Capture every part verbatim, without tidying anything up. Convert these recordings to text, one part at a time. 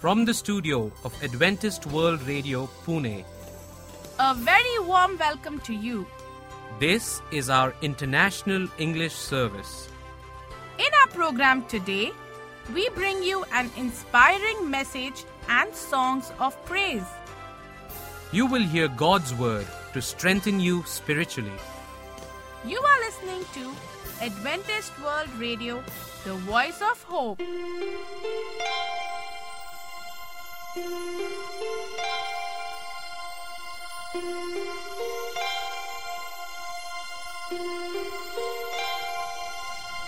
From the studio of Adventist World Radio, Pune, a very warm welcome to you. This is our International English service. In our program today, we bring you an inspiring message and songs of praise. You will hear God's word to strengthen you spiritually. You are listening to Adventist World Radio, the voice of hope.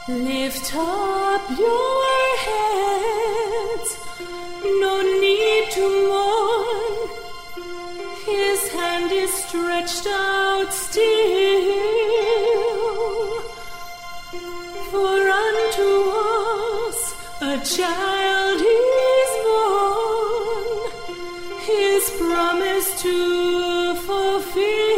Lift up your heads, no need to mourn. His hand is stretched out still, for unto us a child is born, his promise to fulfill.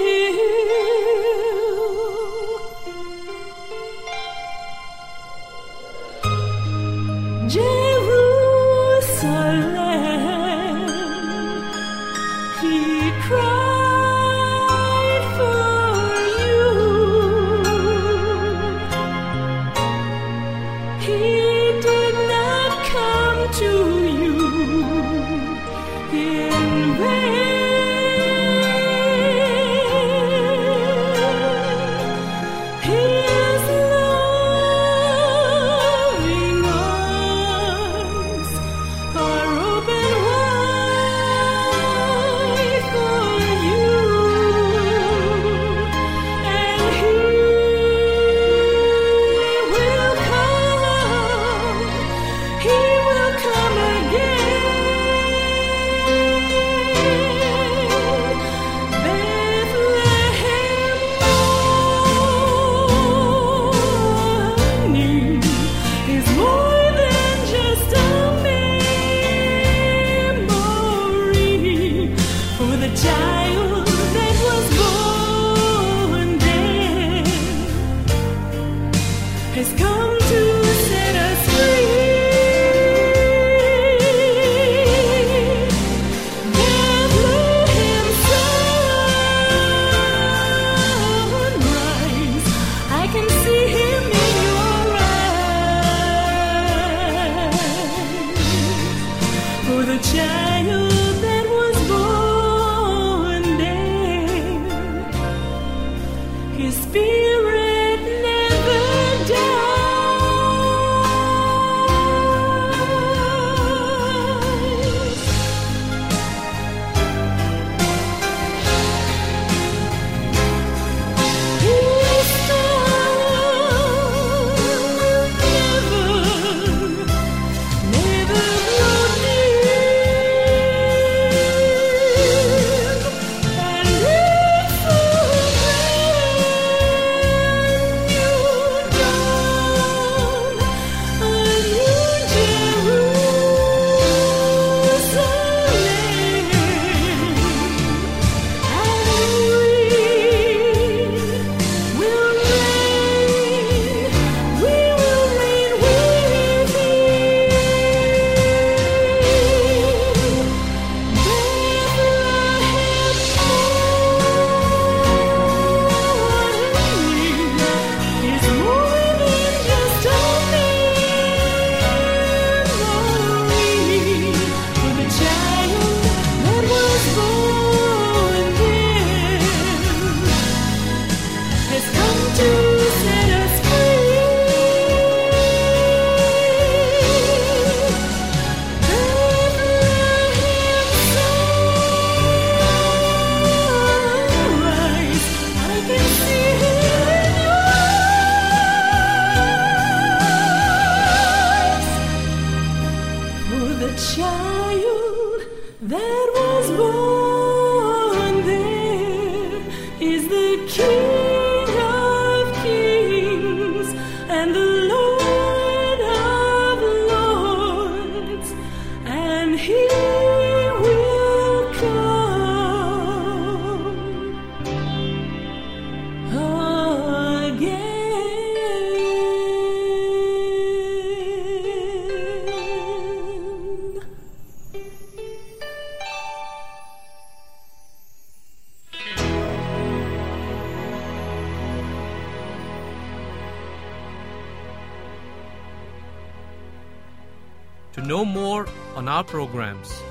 know more on our programs,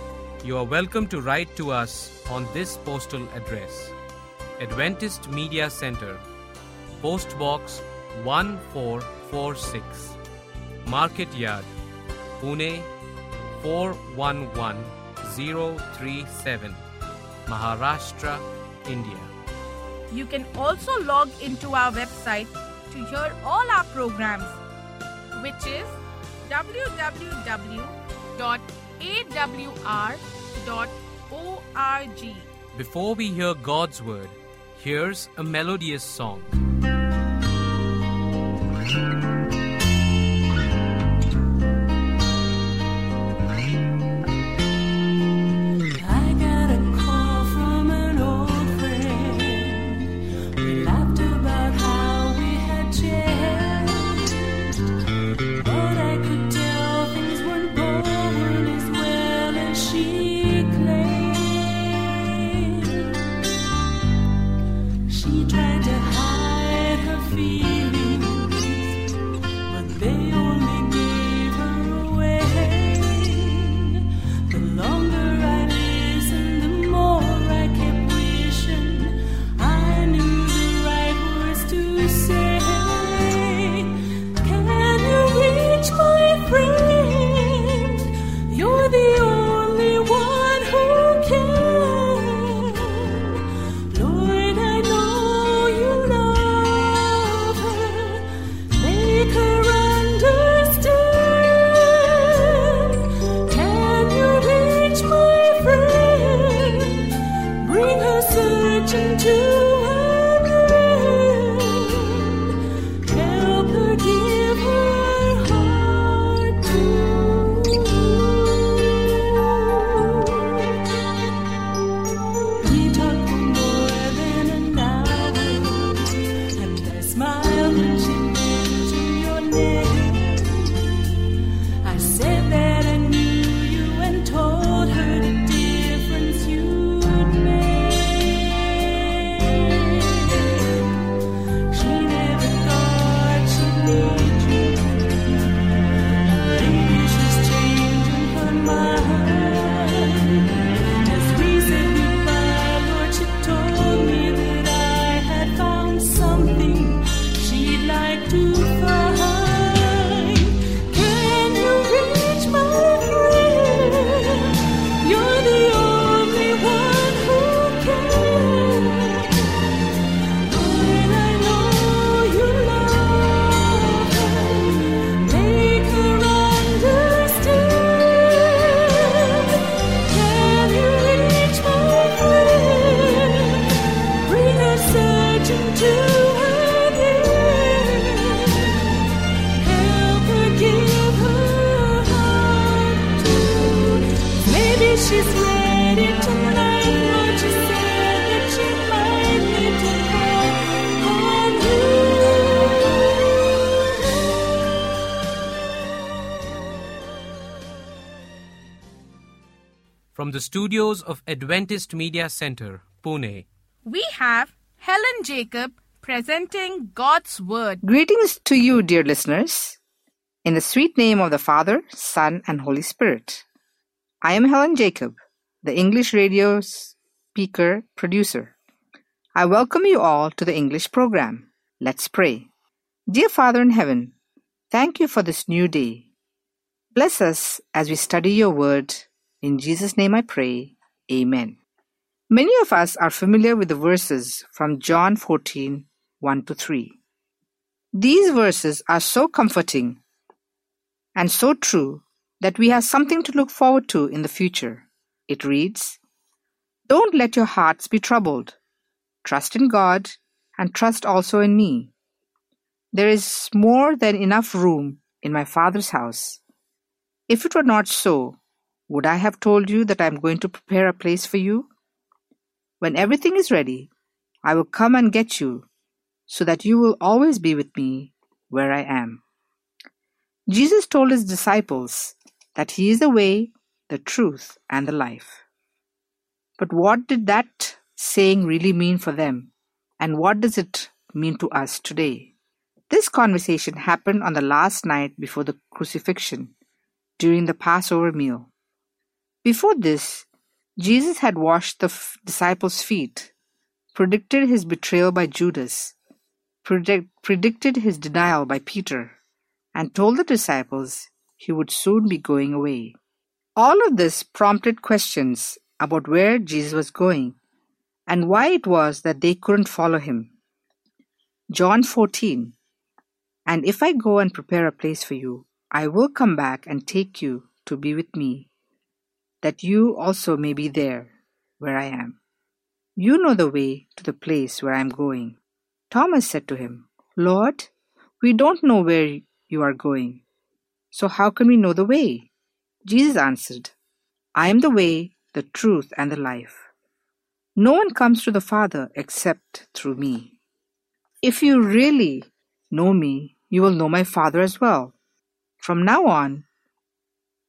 you are welcome to write to us on this postal address: Adventist Media Center, Post Box one four four six, Market Yard, Pune four one one zero three seven, Maharashtra, India. You can also log into our website to hear all our programs, which is w w w dot a w r dot org. Before we hear God's Word, here's a melodious song. From the studios of Adventist Media Center, Pune, we have Helen Jacob presenting God's Word. Greetings to you, dear listeners, in the sweet name of the Father, Son, and Holy Spirit. I am Helen Jacob, the English radio speaker producer. I welcome you all to the English program. Let's pray. Dear Father in heaven, thank you for this new day. Bless us as we study your word. In Jesus' name I pray. Amen. Many of us are familiar with the verses from John fourteen, one to three. These verses are so comforting and so true that we have something to look forward to in the future. It reads, "Don't let your hearts be troubled. Trust in God and trust also in me. There is more than enough room in my Father's house. If it were not so, would I have told you that I am going to prepare a place for you? When everything is ready, I will come and get you, so that you will always be with me where I am." Jesus told his disciples that he is the way, the truth, and the life. But what did that saying really mean for them, and what does it mean to us today? This conversation happened on the last night before the crucifixion, during the Passover meal. Before this, Jesus had washed the f- disciples' feet, predicted his betrayal by Judas, predict- predicted his denial by Peter, and told the disciples he would soon be going away. All of this prompted questions about where Jesus was going and why it was that they couldn't follow him. John fourteen, "And if I go and prepare a place for you, I will come back and take you to be with me, that you also may be there where I am. You know the way to the place where I am going." Thomas said to him, "Lord, we don't know where you are going, so how can we know the way?" Jesus answered, "I am the way, the truth, and the life. No one comes to the Father except through me. If you really know me, you will know my Father as well. From now on,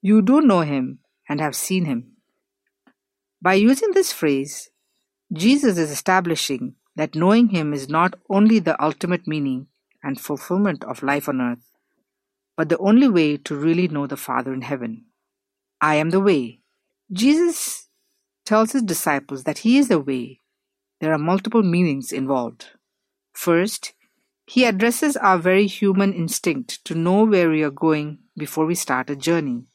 you do know him and have seen him." By using this phrase, Jesus is establishing that knowing him is not only the ultimate meaning and fulfillment of life on earth, but the only way to really know the Father in heaven. I am the way. Jesus tells his disciples that he is the way. There are multiple meanings involved. First, he addresses our very human instinct to know where we are going before we start a journey.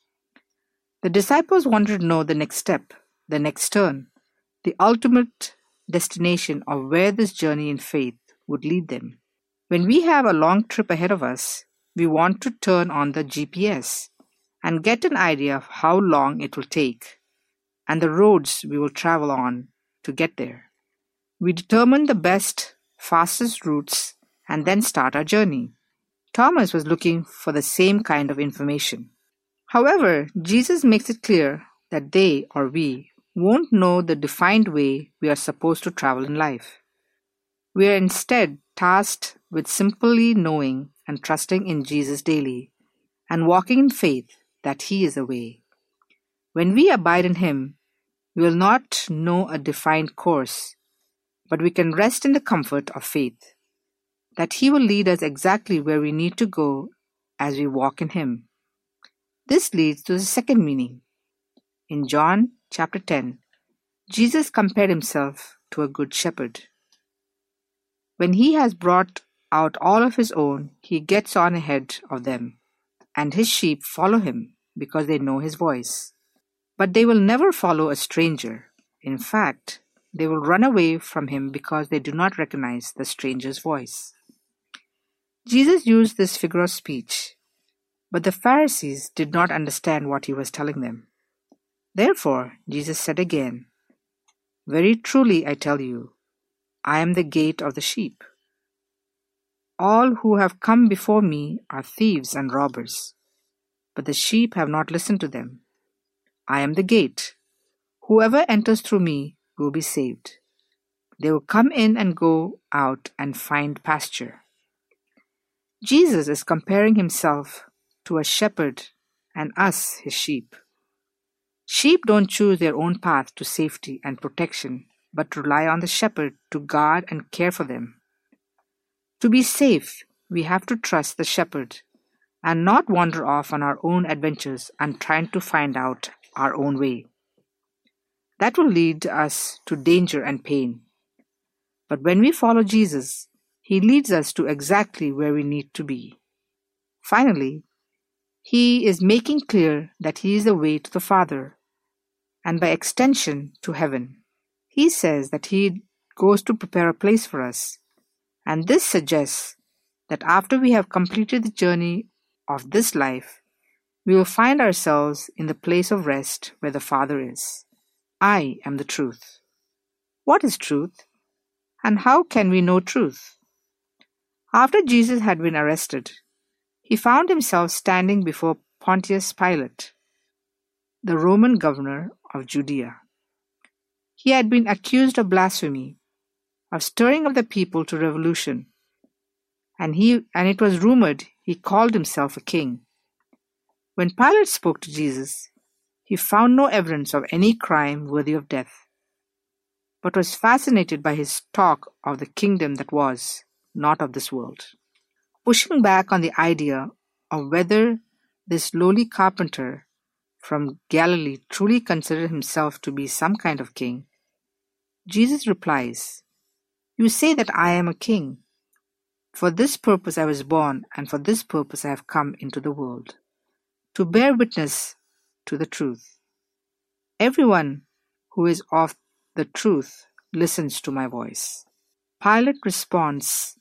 The disciples wanted to know the next step, the next turn, the ultimate destination of where this journey in faith would lead them. When we have a long trip ahead of us, we want to turn on the G P S and get an idea of how long it will take and the roads we will travel on to get there. We determine the best, fastest routes and then start our journey. Thomas was looking for the same kind of information. However, Jesus makes it clear that they, or we, won't know the defined way we are supposed to travel in life. We are instead tasked with simply knowing and trusting in Jesus daily and walking in faith that he is the way. When we abide in him, we will not know a defined course, but we can rest in the comfort of faith that he will lead us exactly where we need to go as we walk in him. This leads to the second meaning. In John chapter ten, Jesus compared himself to a good shepherd. When he has brought out all of his own, he gets on ahead of them, and his sheep follow him because they know his voice. But they will never follow a stranger. In fact, they will run away from him because they do not recognize the stranger's voice. Jesus used this figure of speech, but the Pharisees did not understand what he was telling them. Therefore, Jesus said again, "Very truly I tell you, I am the gate of the sheep. All who have come before me are thieves and robbers, but the sheep have not listened to them. I am the gate. Whoever enters through me will be saved. They will come in and go out and find pasture." Jesus is comparing himself to a shepherd and us, his sheep. Sheep don't choose their own path to safety and protection, but rely on the shepherd to guard and care for them. To be safe, we have to trust the shepherd and not wander off on our own adventures and trying to find out our own way. That will lead us to danger and pain. But when we follow Jesus, he leads us to exactly where we need to be. Finally, he is making clear that he is the way to the Father and by extension to heaven. He says that he goes to prepare a place for us, and this suggests that after we have completed the journey of this life, we will find ourselves in the place of rest where the Father is. I am the truth. What is truth? And how can we know truth? After Jesus had been arrested, he found himself standing before Pontius Pilate, the Roman governor of Judea. He had been accused of blasphemy, of stirring up the people to revolution, and he and it was rumored he called himself a king. When Pilate spoke to Jesus, he found no evidence of any crime worthy of death, but was fascinated by his talk of the kingdom that was not of this world. Pushing back on the idea of whether this lowly carpenter from Galilee truly considered himself to be some kind of king, Jesus replies, "You say that I am a king. For this purpose I was born, and for this purpose I have come into the world, to bear witness to the truth. Everyone who is of the truth listens to my voice." Pilate's response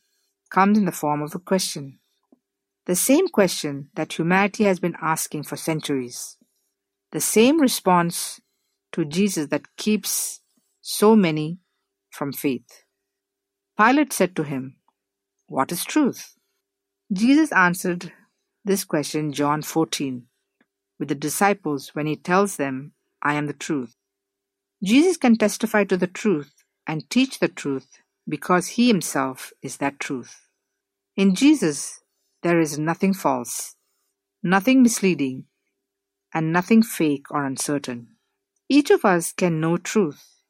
comes in the form of a question, the same question that humanity has been asking for centuries, the same response to Jesus that keeps so many from faith. Pilate said to him, "What is truth?" Jesus answered this question in John fourteen with the disciples when he tells them, "I am the truth." Jesus can testify to the truth and teach the truth because he himself is that truth. In Jesus, there is nothing false, nothing misleading, and nothing fake or uncertain. Each of us can know truth,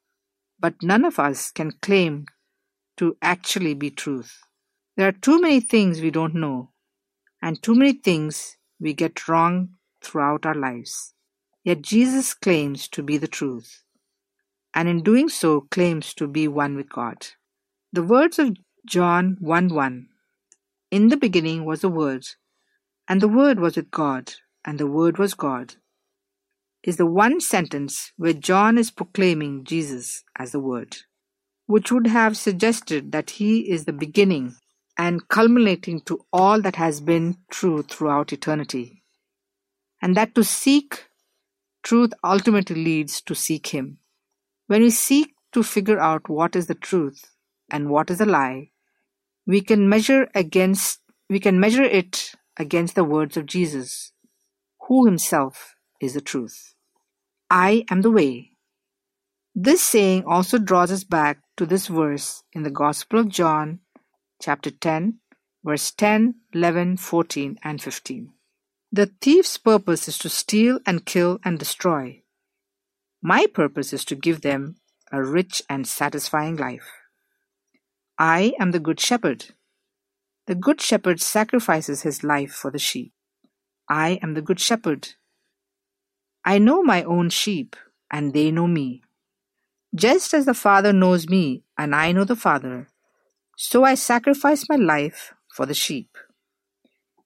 but none of us can claim to actually be truth. There are too many things we don't know, and too many things we get wrong throughout our lives. Yet Jesus claims to be the truth, and in doing so claims to be one with God. The words of John one one, "In the beginning was the Word, and the Word was with God, and the Word was God," is the one sentence where John is proclaiming Jesus as the Word, which would have suggested that he is the beginning and culminating to all that has been true throughout eternity, and that to seek truth ultimately leads to seek him. When we seek to figure out what is the truth and what is a lie, we can measure against we can measure it against the words of Jesus, who himself is the truth. "I am the way." This saying also draws us back to this verse in the Gospel of John, Chapter ten, verse ten, eleven, fourteen, and fifteen. The thief's purpose is to steal and kill and destroy. My purpose is to give them a rich and satisfying life. I am the good shepherd. The good shepherd sacrifices his life for the sheep. I am the good shepherd. I know my own sheep, and they know me. Just as the Father knows me, and I know the Father, so I sacrifice my life for the sheep.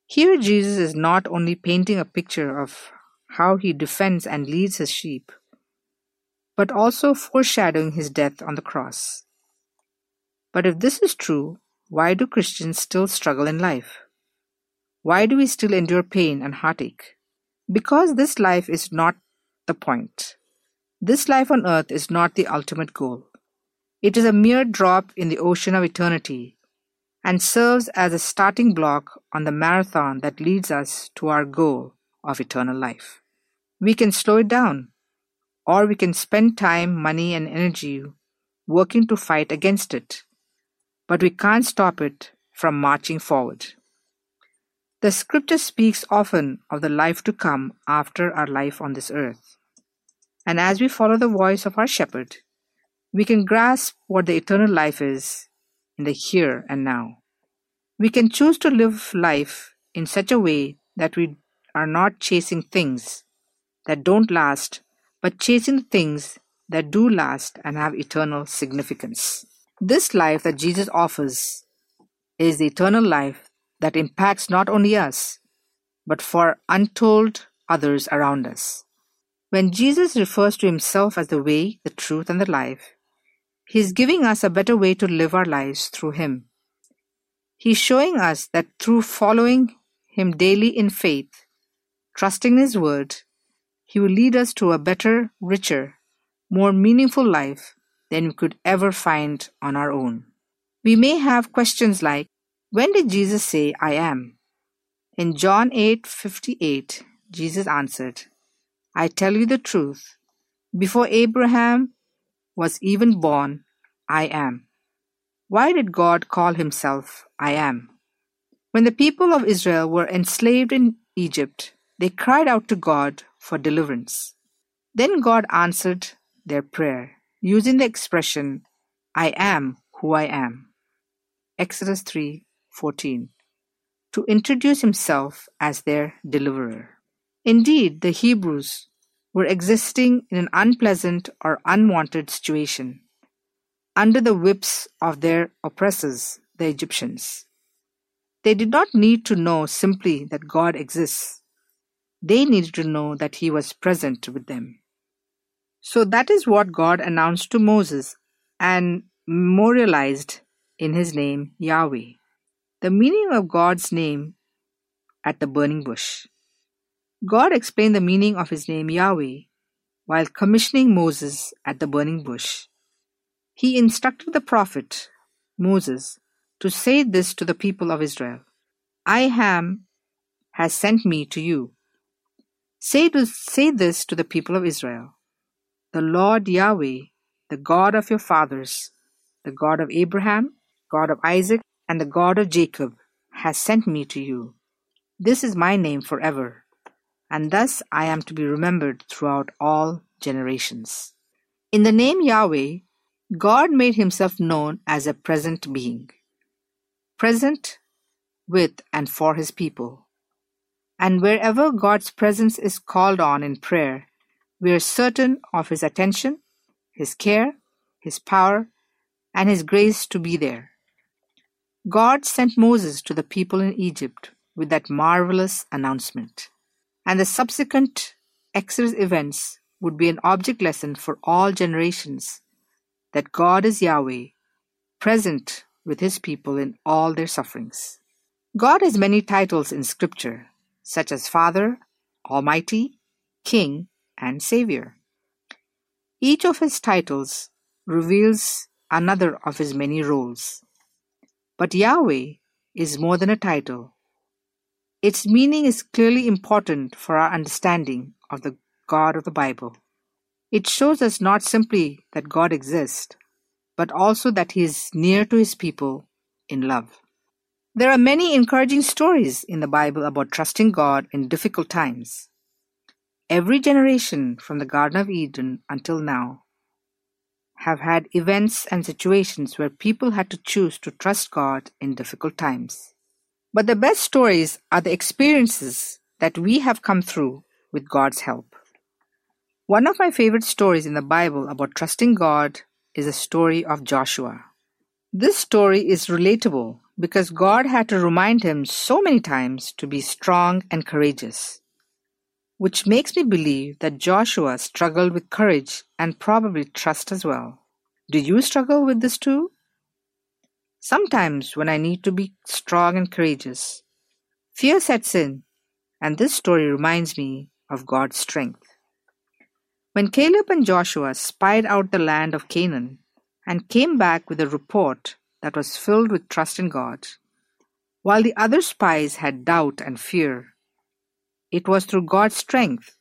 Here Jesus is not only painting a picture of how he defends and leads his sheep, but also foreshadowing his death on the cross. But if this is true, why do Christians still struggle in life? Why do we still endure pain and heartache? Because this life is not the point. This life on earth is not the ultimate goal. It is a mere drop in the ocean of eternity and serves as a starting block on the marathon that leads us to our goal of eternal life. We can slow it down, or we can spend time, money, and energy working to fight against it, but we can't stop it from marching forward. The scripture speaks often of the life to come after our life on this earth, and as we follow the voice of our shepherd, we can grasp what the eternal life is in the here and now. We can choose to live life in such a way that we are not chasing things that don't last, but chasing things that do last and have eternal significance. This life that Jesus offers is the eternal life that impacts not only us, but for untold others around us. When Jesus refers to himself as the way, the truth, and the life, he is giving us a better way to live our lives through him. He is showing us that through following him daily in faith, trusting his word, he will lead us to a better, richer, more meaningful life than we could ever find on our own. We may have questions like, when did Jesus say, "I am"? In John eight fifty-eight, Jesus answered, "I tell you the truth, before Abraham was even born, I am." Why did God call himself I am? When the people of Israel were enslaved in Egypt, they cried out to God for deliverance. Then God answered their prayer using the expression, "I am who I am," Exodus three fourteen, to introduce himself as their deliverer. Indeed, the Hebrews were existing in an unpleasant or unwanted situation, under the whips of their oppressors, the Egyptians. They did not need to know simply that God exists. They needed to know that He was present with them. So that is what God announced to Moses and memorialized in His name, Yahweh, the meaning of God's name at the burning bush. God explained the meaning of His name, Yahweh, while commissioning Moses at the burning bush. He instructed the prophet, Moses, to say this to the people of Israel: I am has sent me to you. Say this to the people of Israel: the Lord Yahweh, the God of your fathers, the God of Abraham, God of Isaac, and the God of Jacob, has sent me to you. This is my name forever, and thus I am to be remembered throughout all generations. In the name Yahweh, God made Himself known as a present being, present with and for His people. And wherever God's presence is called on in prayer, we are certain of His attention, His care, His power, and His grace to be there. God sent Moses to the people in Egypt with that marvelous announcement, and the subsequent Exodus events would be an object lesson for all generations that God is Yahweh, present with His people in all their sufferings. God has many titles in Scripture, such as Father, Almighty, King, and Savior. Each of His titles reveals another of His many roles. But Yahweh is more than a title. Its meaning is clearly important for our understanding of the God of the Bible. It shows us not simply that God exists, but also that He is near to His people in love. There are many encouraging stories in the Bible about trusting God in difficult times. Every generation from the Garden of Eden until now have had events and situations where people had to choose to trust God in difficult times. But the best stories are the experiences that we have come through with God's help. One of my favorite stories in the Bible about trusting God is the story of Joshua. This story is relatable because God had to remind him so many times to be strong and courageous, which makes me believe that Joshua struggled with courage and probably trust as well. Do you struggle with this too? Sometimes when I need to be strong and courageous, fear sets in, and this story reminds me of God's strength. When Caleb and Joshua spied out the land of Canaan and came back with a report that was filled with trust in God, while the other spies had doubt and fear, it was through God's strength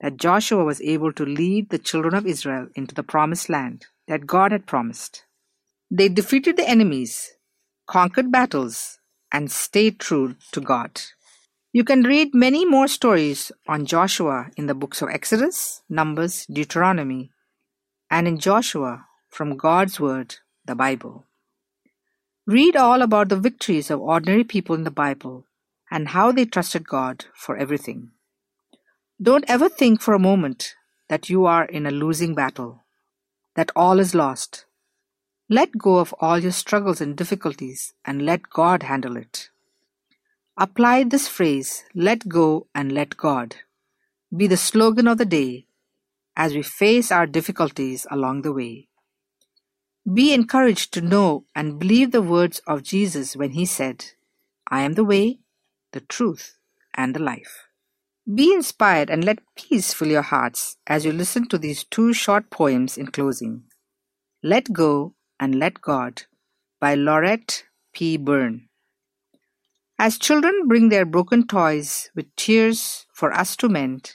that Joshua was able to lead the children of Israel into the promised land that God had promised. They defeated the enemies, conquered battles, and stayed true to God. You can read many more stories on Joshua in the books of Exodus, Numbers, Deuteronomy, and in Joshua from God's Word, the Bible. Read all about the victories of ordinary people in the Bible and how they trusted God for everything. Don't ever think for a moment that you are in a losing battle, that all is lost. Let go of all your struggles and difficulties and let God handle it. Apply this phrase, let go and let God, be the slogan of the day as we face our difficulties along the way. Be encouraged to know and believe the words of Jesus when He said, I am the way, the truth, and the life. Be inspired and let peace fill your hearts as you listen to these two short poems in closing. Let Go and Let God by Laurette P. Byrne. As children bring their broken toys with tears for us to mend,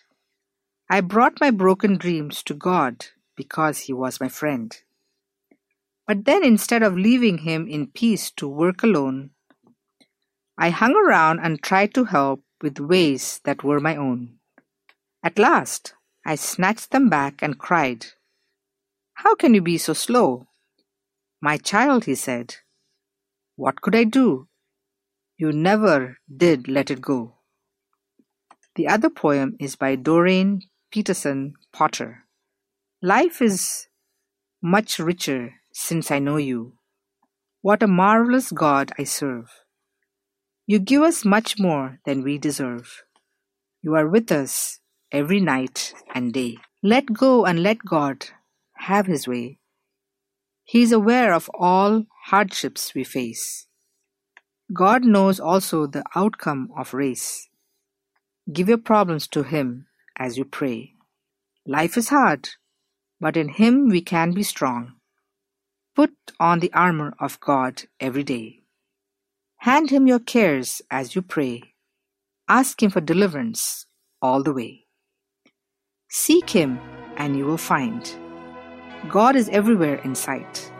I brought my broken dreams to God because He was my friend. But then instead of leaving Him in peace to work alone, I hung around and tried to help with ways that were my own. At last, I snatched them back and cried, How can you be so slow? My child, He said, what could I do? You never did let it go. The other poem is by Doreen Peterson Potter. Life is much richer since I know you. What a marvelous God I serve. You give us much more than we deserve. You are with us every night and day. Let go and let God have His way. He is aware of all hardships we face. God knows also the outcome of race. Give your problems to Him as you pray. Life is hard, but in Him we can be strong. Put on the armor of God every day. Hand Him your cares as you pray. Ask Him for deliverance all the way. Seek Him and you will find. God is everywhere in sight.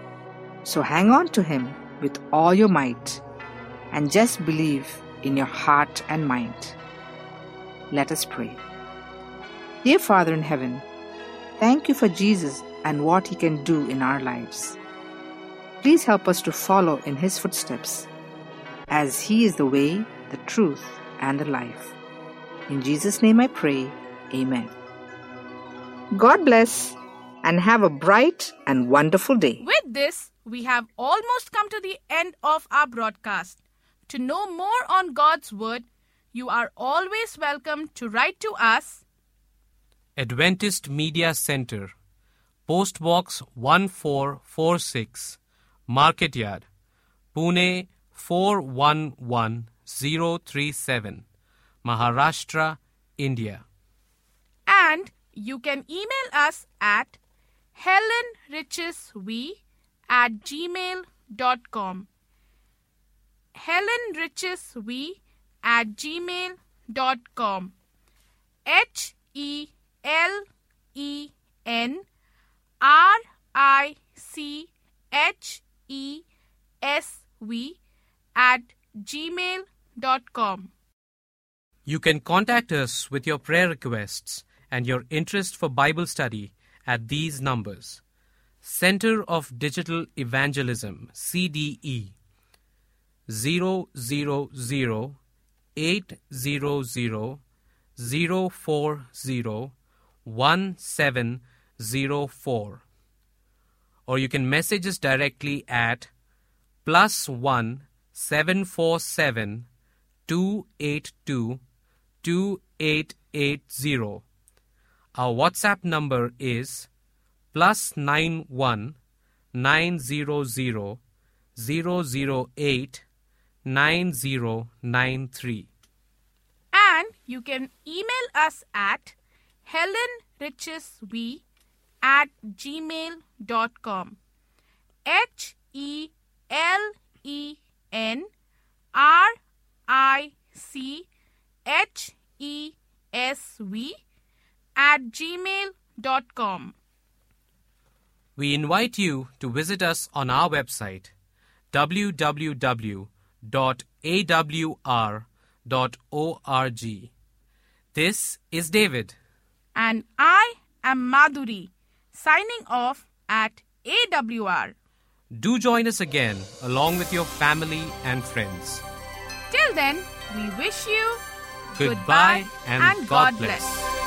So hang on to Him with all your might and just believe in your heart and mind. Let us pray. Dear Father in heaven, thank you for Jesus and what He can do in our lives. Please help us to follow in His footsteps, as He is the way, the truth, and the life. In Jesus' name I pray, Amen. God bless and have a bright and wonderful day. With this, we have almost come to the end of our broadcast. To know more on God's Word, you are always welcome to write to us. Adventist Media Center, Post Box one four four six, Market Yard, Pune four one one zero three seven, Maharashtra, India. And you can email us at helenrichesv at gmail dot com. helenrichesv at gmail dot com. H E L E N R I C H E S V at gmail dot com. You can contact us with your prayer requests and your interest for Bible study at these numbers. Center of Digital Evangelism, C D E, zero zero zero eight zero zero zero four zero one seven zero four, or you can message us directly at plus one seven four seven two eight two two eight eight zero. Our WhatsApp number is plus nine one nine zero zero zero zero eight nine zero nine three. And you can email us at helenrichesv at gmail dot com. H E L E N R I C H E S V at gmail dot com. We invite you to visit us on our website, w w w dot a w r dot org. This is David. And I am Madhuri, signing off at A W R. Do join us again along with your family and friends. Till then, we wish you goodbye, goodbye and, and God bless. bless.